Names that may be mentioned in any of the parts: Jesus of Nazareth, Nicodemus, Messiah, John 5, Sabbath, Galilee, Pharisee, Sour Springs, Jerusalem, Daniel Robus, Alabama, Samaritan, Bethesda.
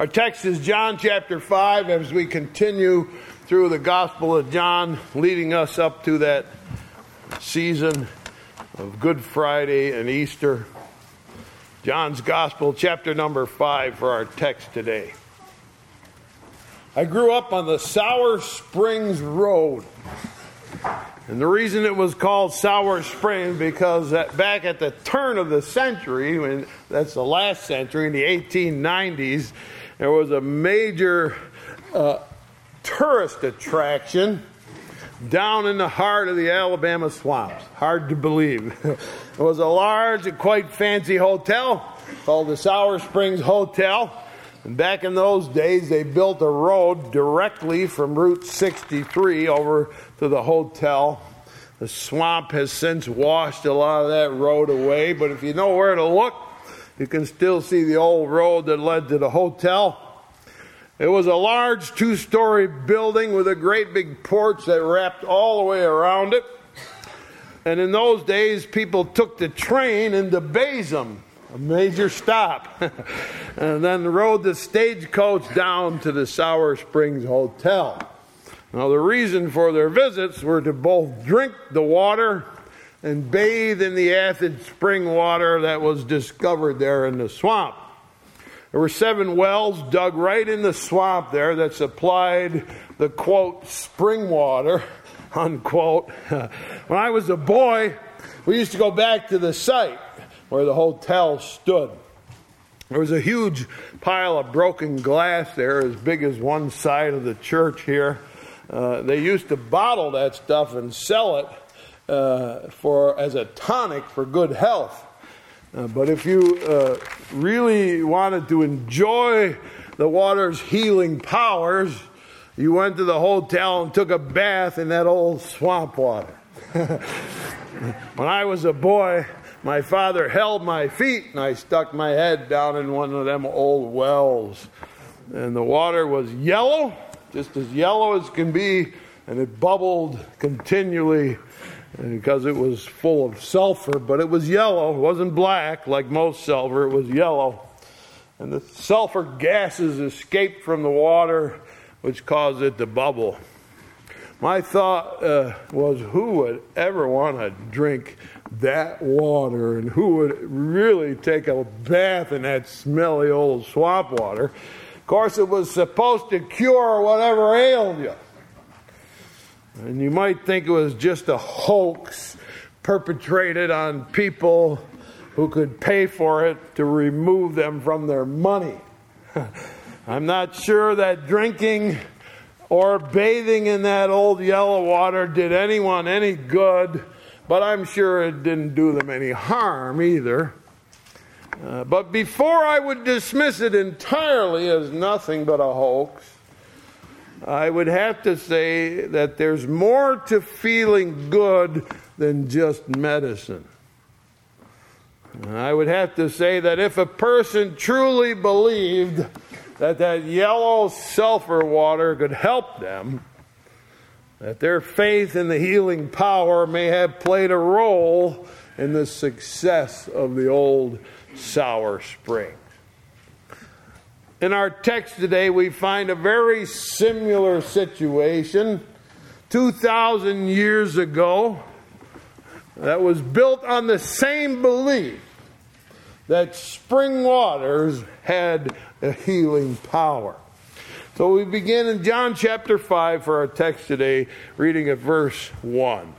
Our text is John chapter 5 as we continue through the Gospel of John, leading us up to that season of Good Friday and Easter. John's Gospel, chapter number 5 for our text today. I grew up on the Sour Springs Road. And the reason it was called Sour Springs because back at the turn of the century, when that's the last century, in the 1890s, there was a major tourist attraction down in the heart of the Alabama swamps. Hard to believe. It was a large and quite fancy hotel called the Sour Springs Hotel. And back in those days, they built a road directly from Route 63 over to the hotel. The swamp has since washed a lot of that road away, but if you know where to look, you can still see the old road that led to the hotel. It was a large two-story building with a great big porch that wrapped all the way around it. And in those days, people took the train into Basem. A major stop. And then rode the stagecoach down to the Sour Springs Hotel. Now the reason for their visits were to both drink the water and bathe in the acid spring water that was discovered there in the swamp. There were 7 wells dug right in the swamp there that supplied the, quote, spring water, unquote. When I was a boy, we used to go back to the site where the hotel stood. There was a huge pile of broken glass there, as big as one side of the church here. They used to bottle that stuff and sell it as a tonic for good health. But if you really wanted to enjoy the water's healing powers, you went to the hotel and took a bath in that old swamp water. When I was a boy, my father held my feet and I stuck my head down in one of them old wells. And the water was yellow, just as yellow as can be, and it bubbled continually because it was full of sulfur, but it was yellow. It wasn't black like most sulfur, it was yellow. And the sulfur gases escaped from the water, which caused it to bubble. My thought was, who would ever want to drink that water, and who would really take a bath in that smelly old swamp water? Of course, it was supposed to cure whatever ailed you. And you might think it was just a hoax perpetrated on people who could pay for it to remove them from their money. I'm not sure that drinking or bathing in that old yellow water did anyone any good, but I'm sure it didn't do them any harm either. But before I would dismiss it entirely as nothing but a hoax, I would have to say that there's more to feeling good than just medicine. I would have to say that if a person truly believed that that yellow sulfur water could help them, that their faith in the healing power may have played a role in the success of the old Sour Springs. In our text today, we find a very similar situation 2,000 years ago that was built on the same belief that spring waters had a healing power. So we begin in John chapter 5 for our text today, reading at verse 1.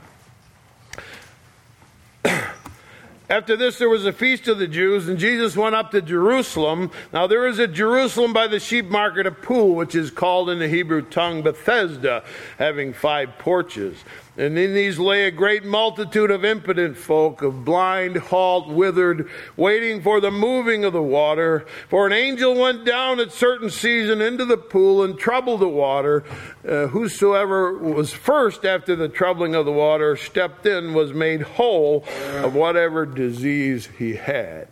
After this, there was a feast of the Jews, and Jesus went up to Jerusalem. Now there is at Jerusalem by the sheep market a pool, which is called in the Hebrew tongue Bethesda, having 5 porches. And in these lay a great multitude of impotent folk, of blind, halt, withered, waiting for the moving of the water. For an angel went down at certain season into the pool and troubled the water. Whosoever was first after the troubling of the water stepped in was made whole of whatever disease he had.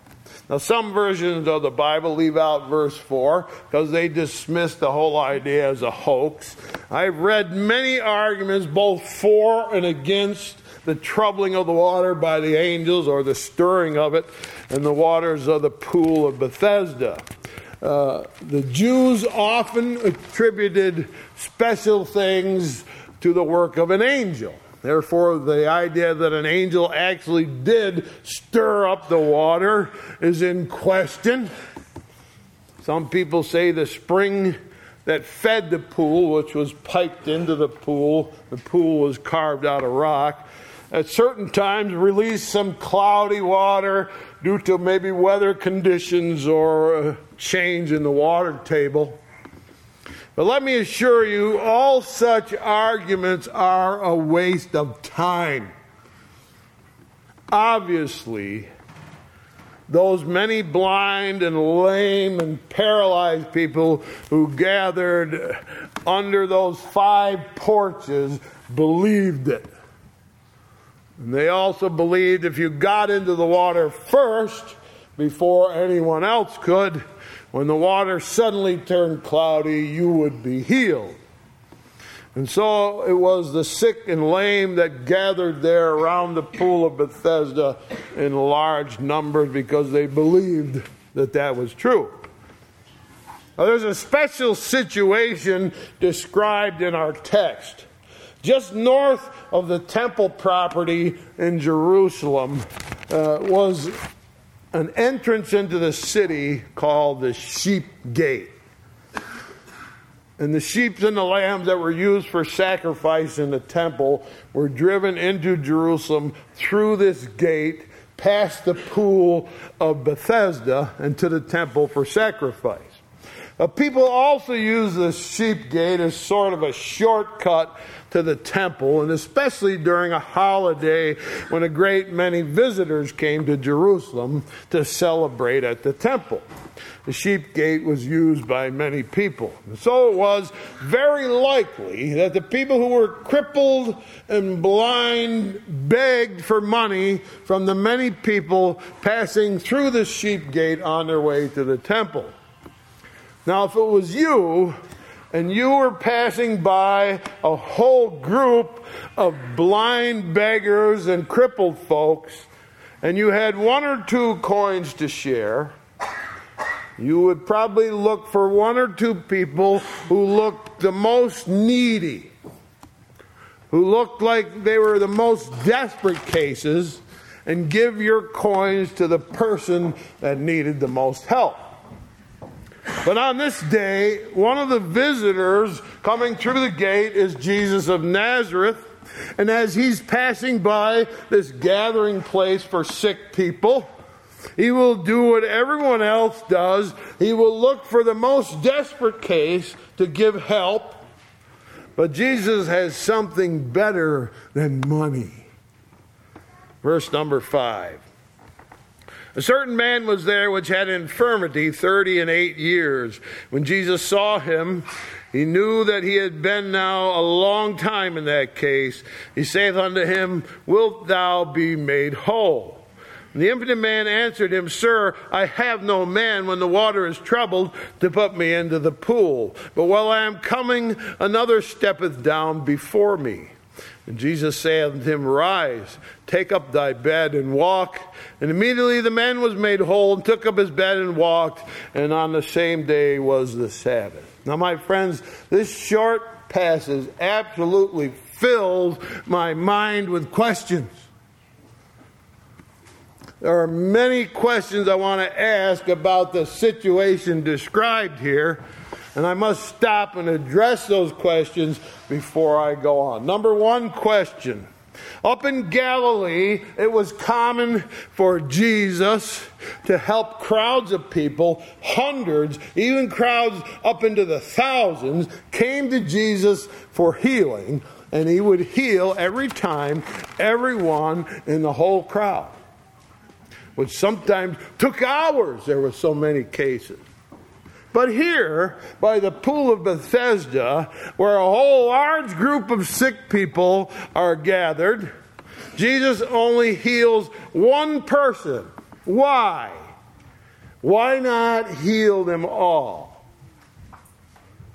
Now some versions of the Bible leave out verse 4 because they dismiss the whole idea as a hoax. I've read many arguments both for and against the troubling of the water by the angels or the stirring of it in the waters of the pool of Bethesda. The Jews often attributed special things to the work of an angel. Therefore, the idea that an angel actually did stir up the water is in question. Some people say the spring that fed the pool, which was piped into the pool was carved out of rock, at certain times released some cloudy water due to maybe weather conditions or a change in the water table. But let me assure you, all such arguments are a waste of time. Obviously, those many blind and lame and paralyzed people who gathered under those five porches believed it. And they also believed if you got into the water first, before anyone else could, when the water suddenly turned cloudy, you would be healed. And so it was the sick and lame that gathered there around the pool of Bethesda in large numbers because they believed that that was true. Now, there's a special situation described in our text. Just north of the temple property in Jerusalem was an entrance into the city called the Sheep Gate. And the sheep and the lambs that were used for sacrifice in the temple were driven into Jerusalem through this gate, past the pool of Bethesda, and to the temple for sacrifice. People also use the sheep gate as sort of a shortcut to the temple, and especially during a holiday when a great many visitors came to Jerusalem to celebrate at the temple. The sheep gate was used by many people. And so it was very likely that the people who were crippled and blind begged for money from the many people passing through the sheep gate on their way to the temple. Now, if it was you, and you were passing by a whole group of blind beggars and crippled folks, and you had one or two coins to share, you would probably look for one or two people who looked the most needy, who looked like they were the most desperate cases, and give your coins to the person that needed the most help. But on this day, one of the visitors coming through the gate is Jesus of Nazareth. And as he's passing by this gathering place for sick people, he will do what everyone else does. He will look for the most desperate case to give help. But Jesus has something better than money. Verse number 5. A certain man was there which had infirmity 38 years. When Jesus saw him, he knew that he had been now a long time in that case. He saith unto him, Wilt thou be made whole? And the impotent man answered him, Sir, I have no man when the water is troubled to put me into the pool. But while I am coming, another steppeth down before me. And Jesus saith unto him, Rise, take up thy bed and walk. And immediately the man was made whole and took up his bed and walked. And on the same day was the Sabbath. Now, my friends, this short passage absolutely filled my mind with questions. There are many questions I want to ask about the situation described here. And I must stop and address those questions before I go on. Number one question. Up in Galilee, it was common for Jesus to help crowds of people, hundreds, even crowds up into the thousands, came to Jesus for healing. And he would heal every time, everyone in the whole crowd, which sometimes took hours. There were so many cases. But here, by the pool of Bethesda, where a whole large group of sick people are gathered, Jesus only heals one person. Why? Why not heal them all?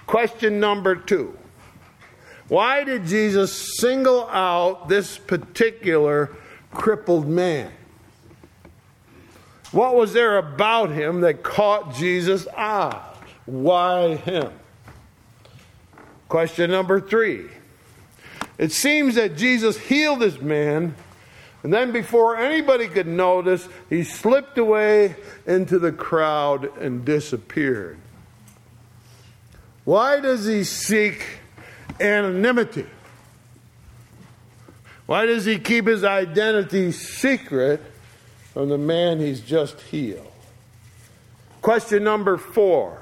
Question number 2. Why did Jesus single out this particular crippled man? What was there about him that caught Jesus' eye? Why him? Question number 3. It seems that Jesus healed this man, and then before anybody could notice, he slipped away into the crowd and disappeared. Why does he seek anonymity? Why does he keep his identity secret from the man he's just healed? Question number 4.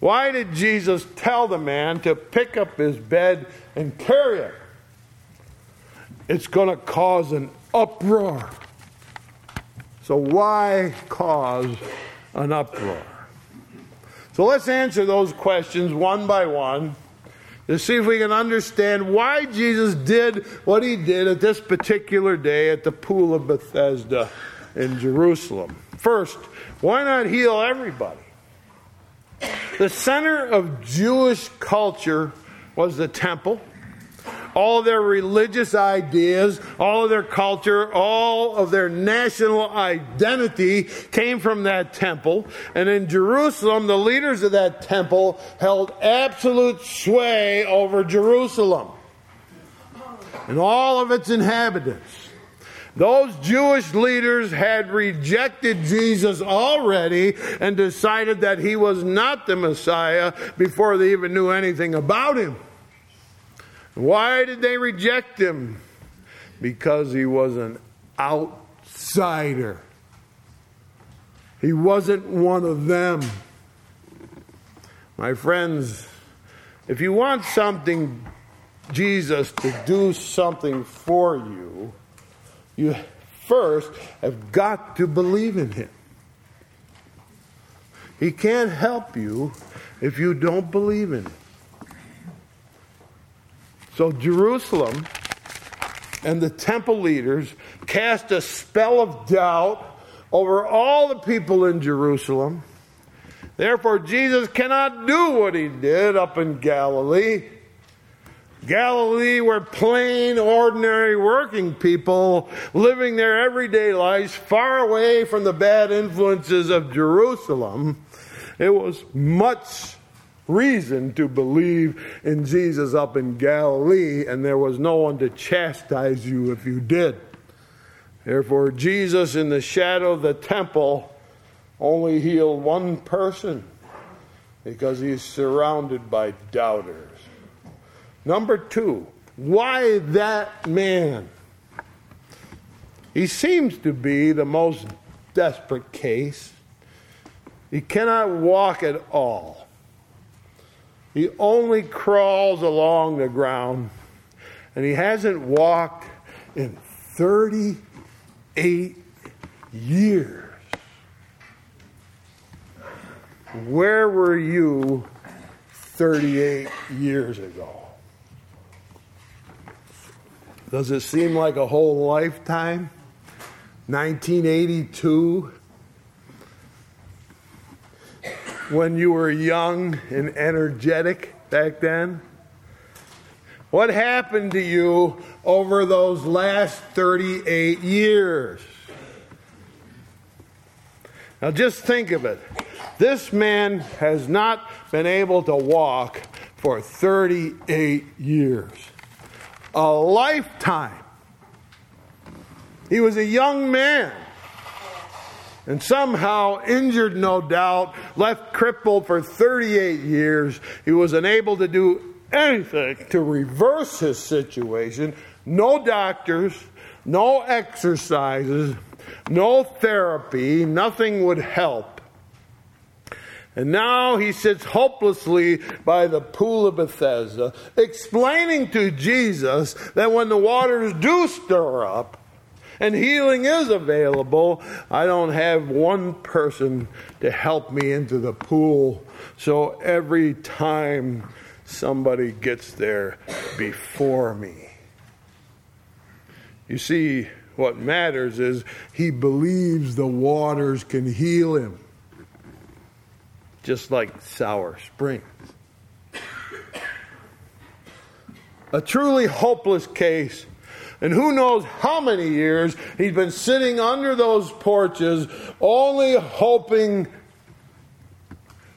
Why did Jesus tell the man to pick up his bed and carry it? It's going to cause an uproar. So why cause an uproar? So let's answer those questions one by one to see if we can understand why Jesus did what he did at this particular day at the pool of Bethesda in Jerusalem. First, why not heal everybody? The center of Jewish culture was the temple. All of their religious ideas, all of their culture, all of their national identity came from that temple. And in Jerusalem, the leaders of that temple held absolute sway over Jerusalem and all of its inhabitants. Those Jewish leaders had rejected Jesus already and decided that he was not the Messiah before they even knew anything about him. Why did they reject him? Because he was an outsider. He wasn't one of them. My friends, if you want something, Jesus, to do something for you, you first have got to believe in him. He can't help you if you don't believe in him. So Jerusalem and the temple leaders cast a spell of doubt over all the people in Jerusalem. Therefore, Jesus cannot do what he did up in Galilee. Galilee were plain, ordinary working people living their everyday lives far away from the bad influences of Jerusalem. It was much reason to believe in Jesus up in Galilee, and there was no one to chastise you if you did. Therefore, Jesus in the shadow of the temple only healed one person because he's surrounded by doubters. Number 2, why that man? He seems to be the most desperate case. He cannot walk at all. He only crawls along the ground, and he hasn't walked in 38 years. Where were you 38 years ago? Does it seem like a whole lifetime? 1982? When you were young and energetic back then? What happened to you over those last 38 years? Now just think of it. This man has not been able to walk for 38 years. A lifetime. He was a young man. And somehow, injured no doubt, left crippled for 38 years, he was unable to do anything to reverse his situation. No doctors, no exercises, no therapy, nothing would help. And now he sits hopelessly by the pool of Bethesda, explaining to Jesus that when the waters do stir up, and healing is available, I don't have one person to help me into the pool. So every time somebody gets there before me. You see, what matters is he believes the waters can heal him. Just like Sour Springs. A truly hopeless case And who knows how many years he's been sitting under those porches, only hoping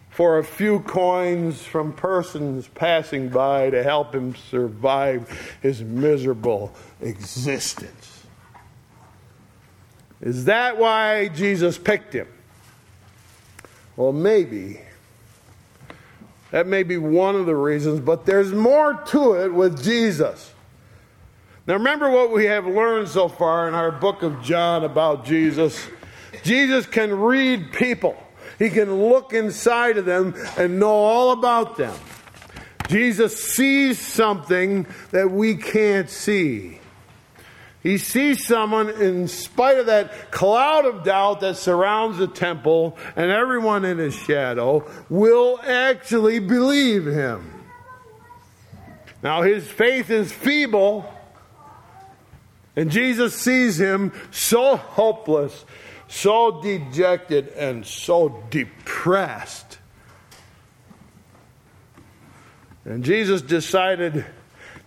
for a few coins from persons passing by to help him survive his miserable existence. Is that why Jesus picked him? Well, maybe. That may be one of the reasons, but there's more to it with Jesus. Now remember what we have learned so far in our book of John about Jesus. Jesus can read people. He can look inside of them and know all about them. Jesus sees something that we can't see. He sees someone in spite of that cloud of doubt that surrounds the temple, and everyone in his shadow will actually believe him. Now his faith is feeble, and Jesus sees him so hopeless, so dejected, and so depressed. And Jesus decided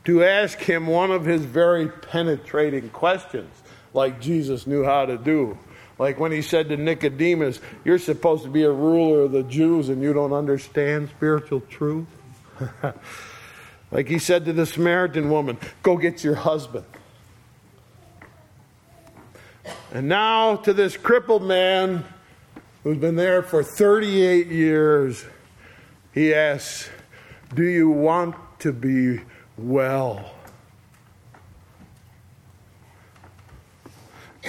to ask him one of his very penetrating questions, like Jesus knew how to do. Like when he said to Nicodemus, "You're supposed to be a ruler of the Jews and you don't understand spiritual truth." Like he said to the Samaritan woman, "Go get your husband." And now to this crippled man who's been there for 38 years, he asks, "Do you want to be well?"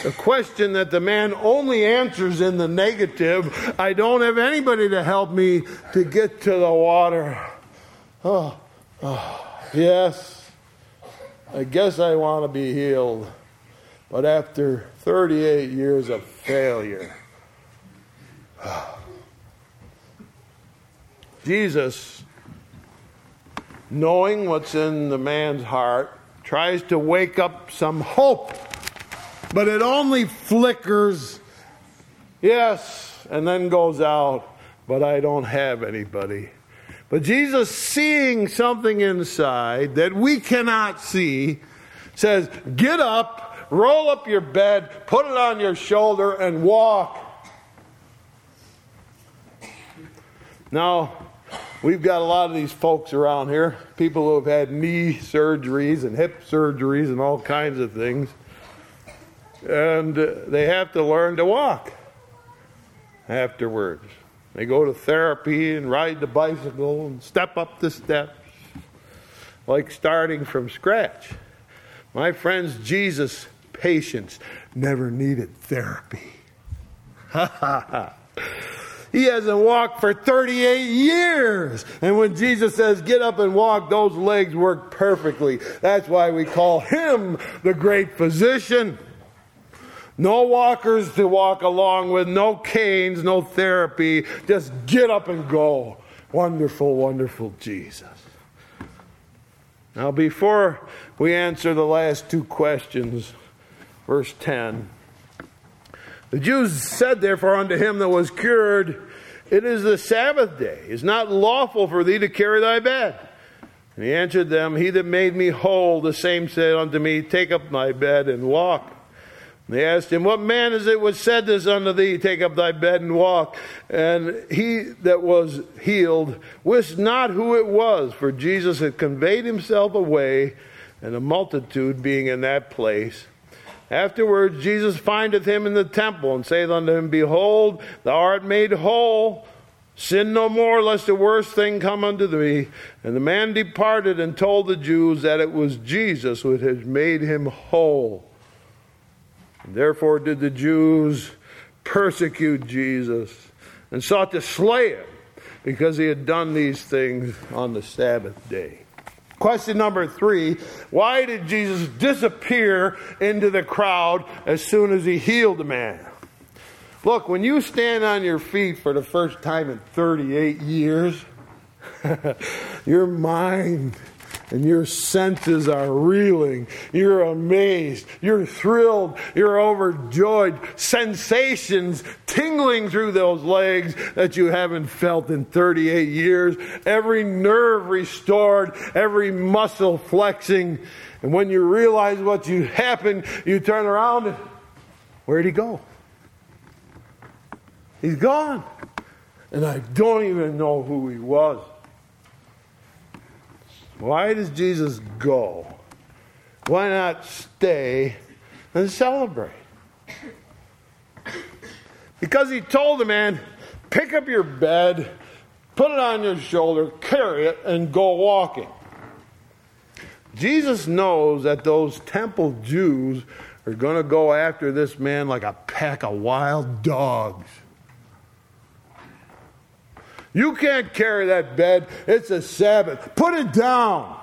A question that the man only answers in the negative. "I don't have anybody to help me to get to the water. Yes, I guess I want to be healed." But after 38 years of failure, Jesus, knowing what's in the man's heart, tries to wake up some hope, but it only flickers, "Yes," and then goes out, "But I don't have anybody." But Jesus, seeing something inside that we cannot see, says, "Get up, roll up your bed, put it on your shoulder, and walk." Now, we've got a lot of these folks around here, people who have had knee surgeries and hip surgeries and all kinds of things, and they have to learn to walk afterwards. They go to therapy and ride the bicycle and step up the steps, like starting from scratch. My friends, Jesus' patients never needed therapy. He hasn't walked for 38 years. And when Jesus says, "Get up and walk," those legs work perfectly. That's why we call him the great physician. No walkers to walk along with, no canes, no therapy. Just get up and go. Wonderful, wonderful Jesus. Now, before we answer the last two questions, verse 10, "The Jews said therefore unto him that was cured, It is the Sabbath day. It is not lawful for thee to carry thy bed. And he answered them, He that made me whole, the same said unto me, Take up thy bed and walk. And they asked him, What man is it which said this unto thee, Take up thy bed and walk? And he that was healed wist not who it was, for Jesus had conveyed himself away, and a multitude being in that place. Afterwards Jesus findeth him in the temple, and saith unto him, Behold, thou art made whole. Sin no more, lest the worst thing come unto thee. And the man departed and told the Jews that it was Jesus which had made him whole. Therefore did the Jews persecute Jesus and sought to slay him because he had done these things on the Sabbath day." Question number 3, why did Jesus disappear into the crowd as soon as he healed the man? Look, when you stand on your feet for the first time in 38 years, your mind and your senses are reeling. You're amazed. You're thrilled. You're overjoyed. Sensations tingling through those legs that you haven't felt in 38 years. Every nerve restored. Every muscle flexing. And when you realize what happened, you turn around. And where'd he go? He's gone. And I don't even know who he was. Why does Jesus go? Why not stay and celebrate? Because he told the man, pick up your bed, put it on your shoulder, carry it, and go walking. Jesus knows that those temple Jews are going to go after this man like a pack of wild dogs. You can't carry that bed. It's a Sabbath. Put it down.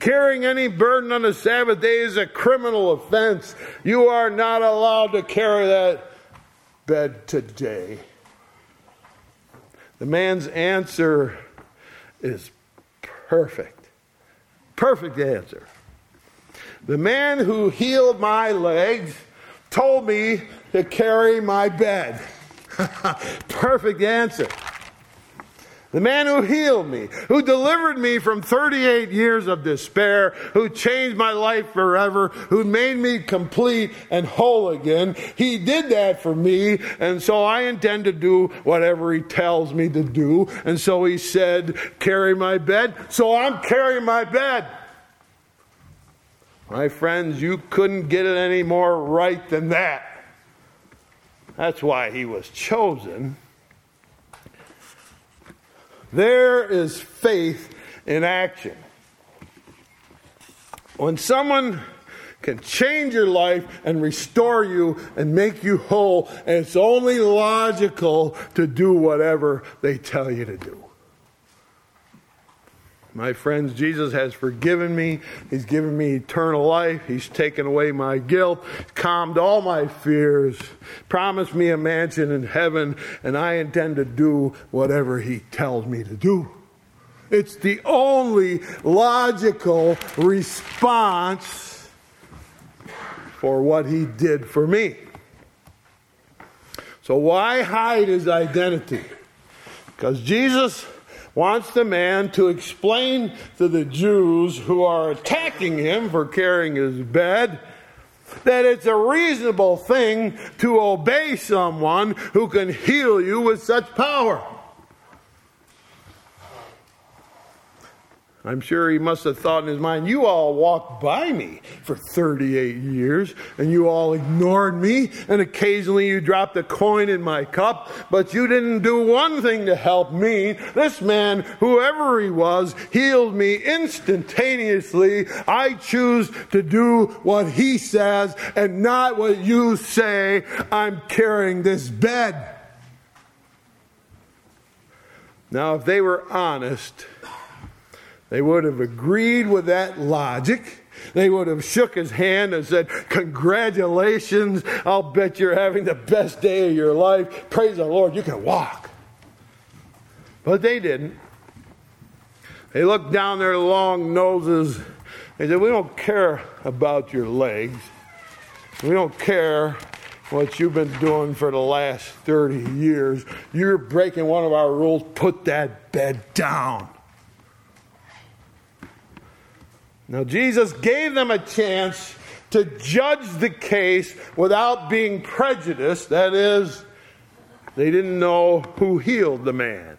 Carrying any burden on the Sabbath day is a criminal offense. You are not allowed to carry that bed today. The man's answer is perfect. Perfect answer. The man who healed my legs told me to carry my bed. Perfect answer. The man who healed me, who delivered me from 38 years of despair, who changed my life forever, who made me complete and whole again, he did that for me, and so I intend to do whatever he tells me to do. And so he said, carry my bed, so I'm carrying my bed. My friends, you couldn't get it any more right than that. That's why he was chosen. There is faith in action. When someone can change your life and restore you and make you whole, and it's only logical to do whatever they tell you to do. My friends, Jesus has forgiven me. He's given me eternal life. He's taken away my guilt, calmed all my fears, promised me a mansion in heaven, and I intend to do whatever he tells me to do. It's the only logical response for what he did for me. So why hide his identity? Because Jesus wants the man to explain to the Jews who are attacking him for carrying his bed that it's a reasonable thing to obey someone who can heal you with such power. I'm sure he must have thought in his mind, you all walked by me for 38 years, and you all ignored me, and occasionally you dropped a coin in my cup, but you didn't do one thing to help me. This man, whoever he was, healed me instantaneously. I choose to do what he says and not what you say. I'm carrying this bed. Now, if they were honest, they would have agreed with that logic. They would have shook his hand and said, congratulations, I'll bet you're having the best day of your life. Praise the Lord, you can walk. But they didn't. They looked down their long noses and said, we don't care about your legs. We don't care what you've been doing for the last 30 years. You're breaking one of our rules. Put that bed down. Now, Jesus gave them a chance to judge the case without being prejudiced. That is, they didn't know who healed the man.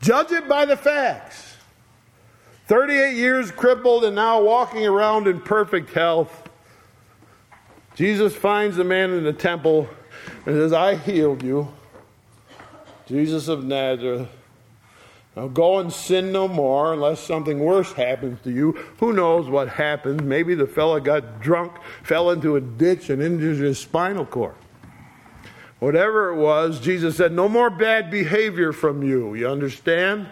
Judge it by the facts. 38 years crippled and now walking around in perfect health. Jesus finds the man in the temple and says, I healed you, Jesus of Nazareth. Now go and sin no more unless something worse happens to you. Who knows what happened? Maybe the fella got drunk, fell into a ditch, and injured his spinal cord. Whatever it was, Jesus said, no more bad behavior from you. You understand?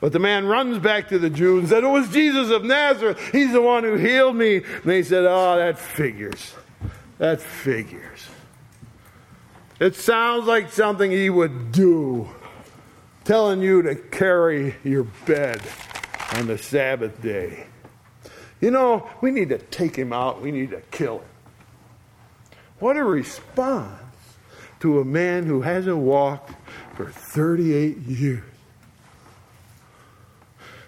But the man runs back to the Jews and said, it was Jesus of Nazareth. He's the one who healed me. And they said, oh, that figures. That figures. It sounds like something he would do. telling you to carry your bed on the Sabbath day. You know, we need to take him out. We need to kill him. What a response to a man who hasn't walked for 38 years.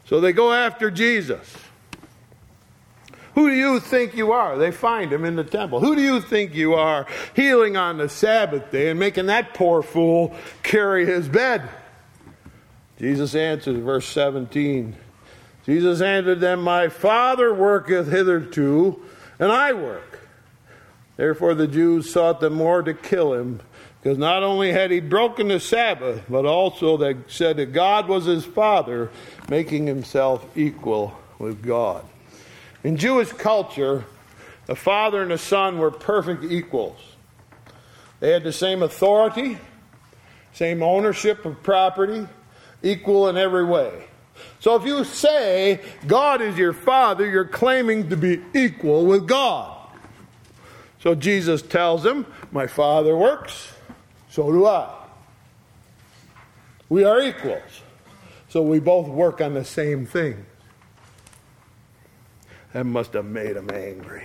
So they go after Jesus. Who do you think you are? They find him in the temple. Who do you think you are, healing on the Sabbath day and making that poor fool carry his bed? Jesus answers, verse 17. Jesus answered them, My Father worketh hitherto, and I work. Therefore the Jews sought the more to kill him, because not only had he broken the Sabbath, but also they said that God was his Father, making himself equal with God. In Jewish culture, the father and the son were perfect equals. They had the same authority, same ownership of property, equal in every way. So if you say God is your father, you're claiming to be equal with God. So Jesus tells them, My Father works, so do I. We are equals. So we both work on the same thing. That must have made him angry.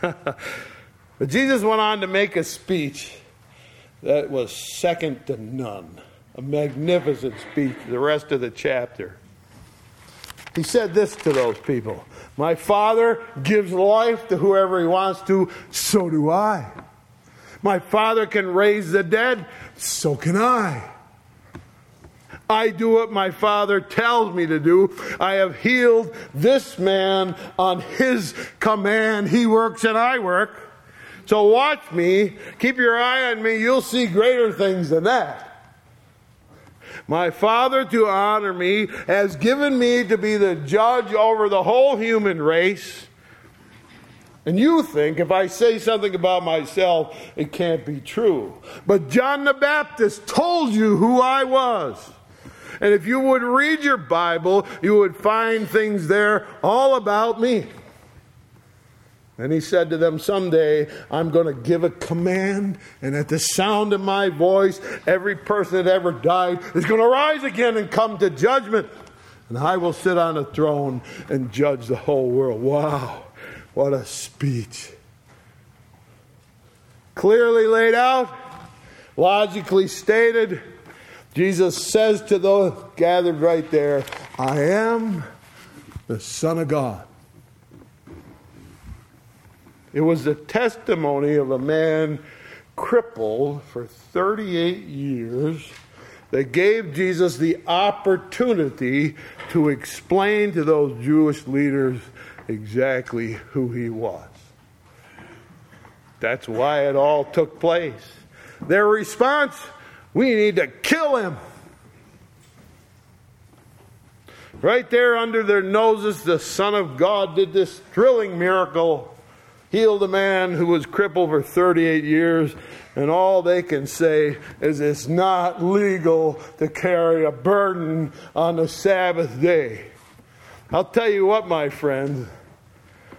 But Jesus went on to make a speech that was second to none. A magnificent speech, the rest of the chapter. He said this to those people. My Father gives life to whoever he wants to, so do I. My Father can raise the dead, so can I. I do what my Father tells me to do. I have healed this man on his command. He works and I work. So watch me. Keep your eye on me. You'll see greater things than that. My Father, to honor me, has given me to be the judge over the whole human race. And you think if I say something about myself, it can't be true. But John the Baptist told you who I was. And if you would read your Bible, you would find things there all about me. And he said to them, Someday I'm going to give a command, and at the sound of my voice, every person that ever died is going to rise again and come to judgment. And I will sit on a throne and judge the whole world. Wow, what a speech. Clearly laid out, logically stated, Jesus says to those gathered right there, I am the Son of God. It was the testimony of a man crippled for 38 years that gave Jesus the opportunity to explain to those Jewish leaders exactly who he was. That's why it all took place. Their response, we need to kill him. Right there under their noses, the Son of God did this thrilling miracle. Healed a man who was crippled for 38 years, and all they can say is it's not legal to carry a burden on the Sabbath day. I'll tell you what, my friends,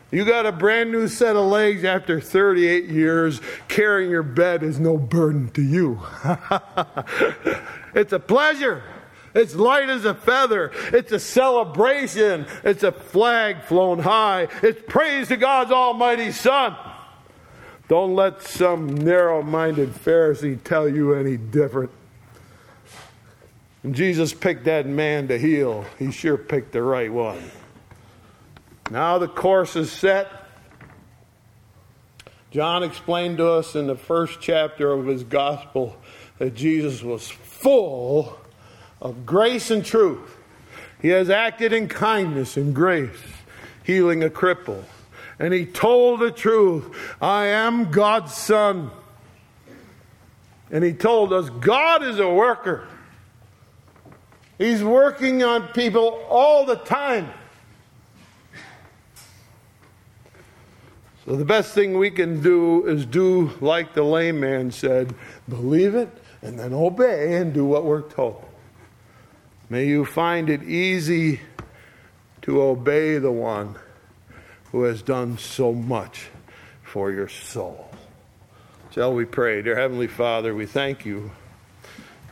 you got a brand new set of legs after 38 years, carrying your bed is no burden to you. It's a pleasure. It's light as a feather. It's a celebration. It's a flag flown high. It's praise to God's almighty Son. Don't let some narrow-minded Pharisee tell you any different. And Jesus picked that man to heal. He sure picked the right one. Now the course is set. John explained to us in the first chapter of his gospel that Jesus was full of grace and truth. He has acted in kindness and grace, healing a cripple. And he told the truth, I am God's Son. And he told us, God is a worker. He's working on people all the time. So the best thing we can do is do like the lame man said, believe it and then obey and do what we're told. May you find it easy to obey the one who has done so much for your soul. Shall we pray? Dear Heavenly Father, we thank you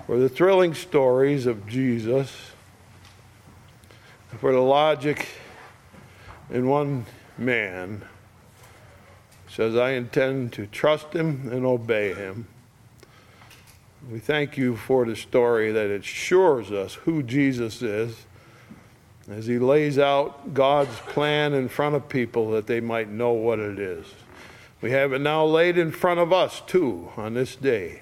for the thrilling stories of Jesus, for the logic in one man says, I intend to trust him and obey him. We thank you for the story that assures us who Jesus is as he lays out God's plan in front of people that they might know what it is. We have it now laid in front of us, too, on this day,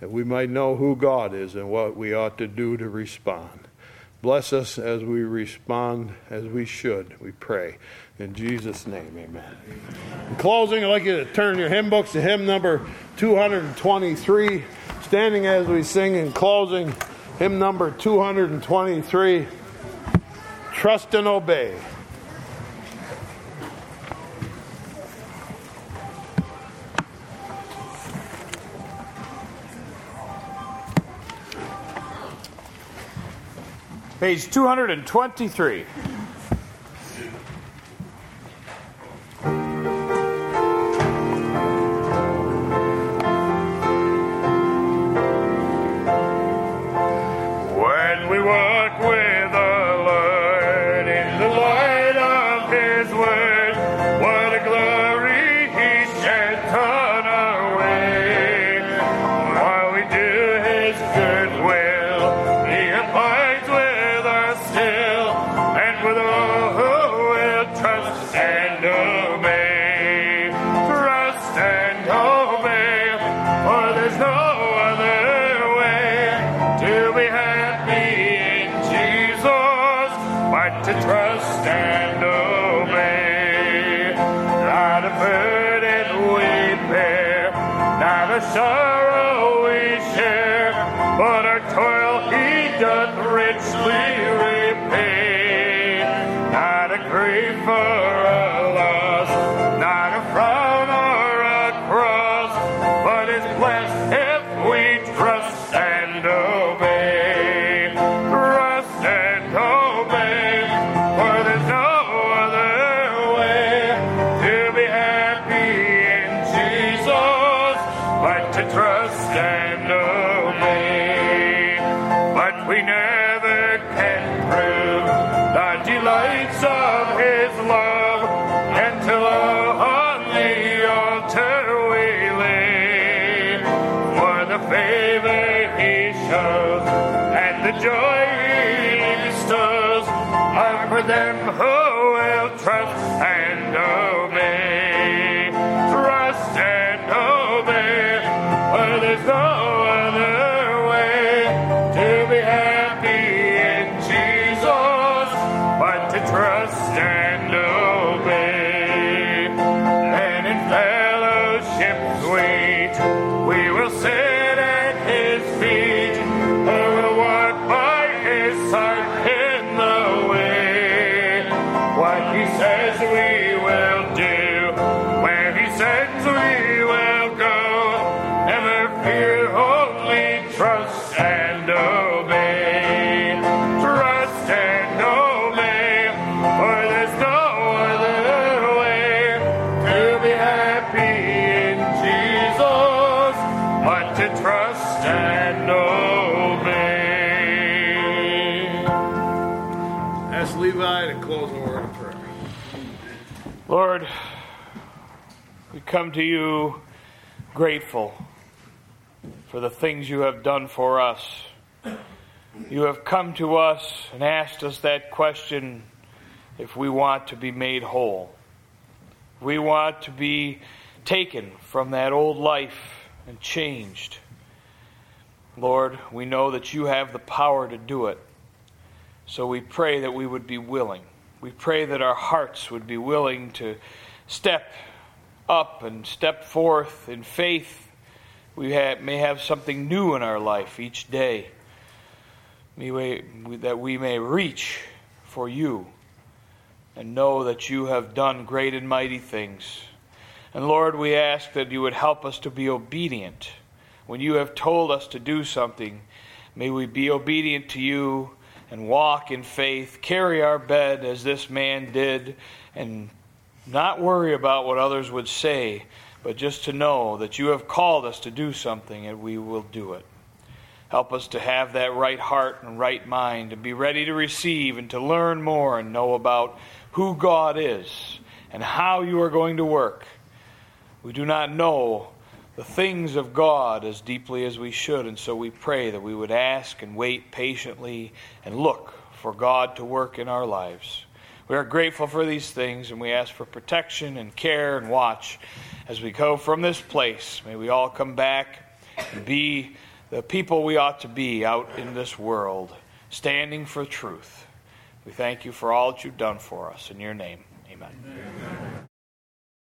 that we might know who God is and what we ought to do to respond. Bless us as we respond as we should, we pray. In Jesus' name, amen. In closing, I'd like you to turn your hymn books to hymn number 223. Standing as we sing in closing, hymn number 223, Trust and Obey. Page 223. Lord, we come to you grateful for the things you have done for us. You have come to us and asked us that question if we want to be made whole. We want to be taken from that old life and changed. Lord, we know that you have the power to do it, so we pray that we would be willing. We pray that our hearts would be willing to step up and step forth in faith. We may have something new in our life each day, that we may reach for you and know that you have done great and mighty things. And Lord, we ask that you would help us to be obedient. When you have told us to do something, may we be obedient to you and walk in faith, carry our bed as this man did, and not worry about what others would say, but just to know that you have called us to do something and we will do it. Help us to have that right heart and right mind and be ready to receive and to learn more and know about who God is and how you are going to work. We do not know the things of God as deeply as we should, and so we pray that we would ask and wait patiently and look for God to work in our lives. We are grateful for these things, and we ask for protection and care and watch as we go from this place. May we all come back and be the people we ought to be out in this world, standing for truth. We thank you for all that you've done for us. In your name, amen. Amen.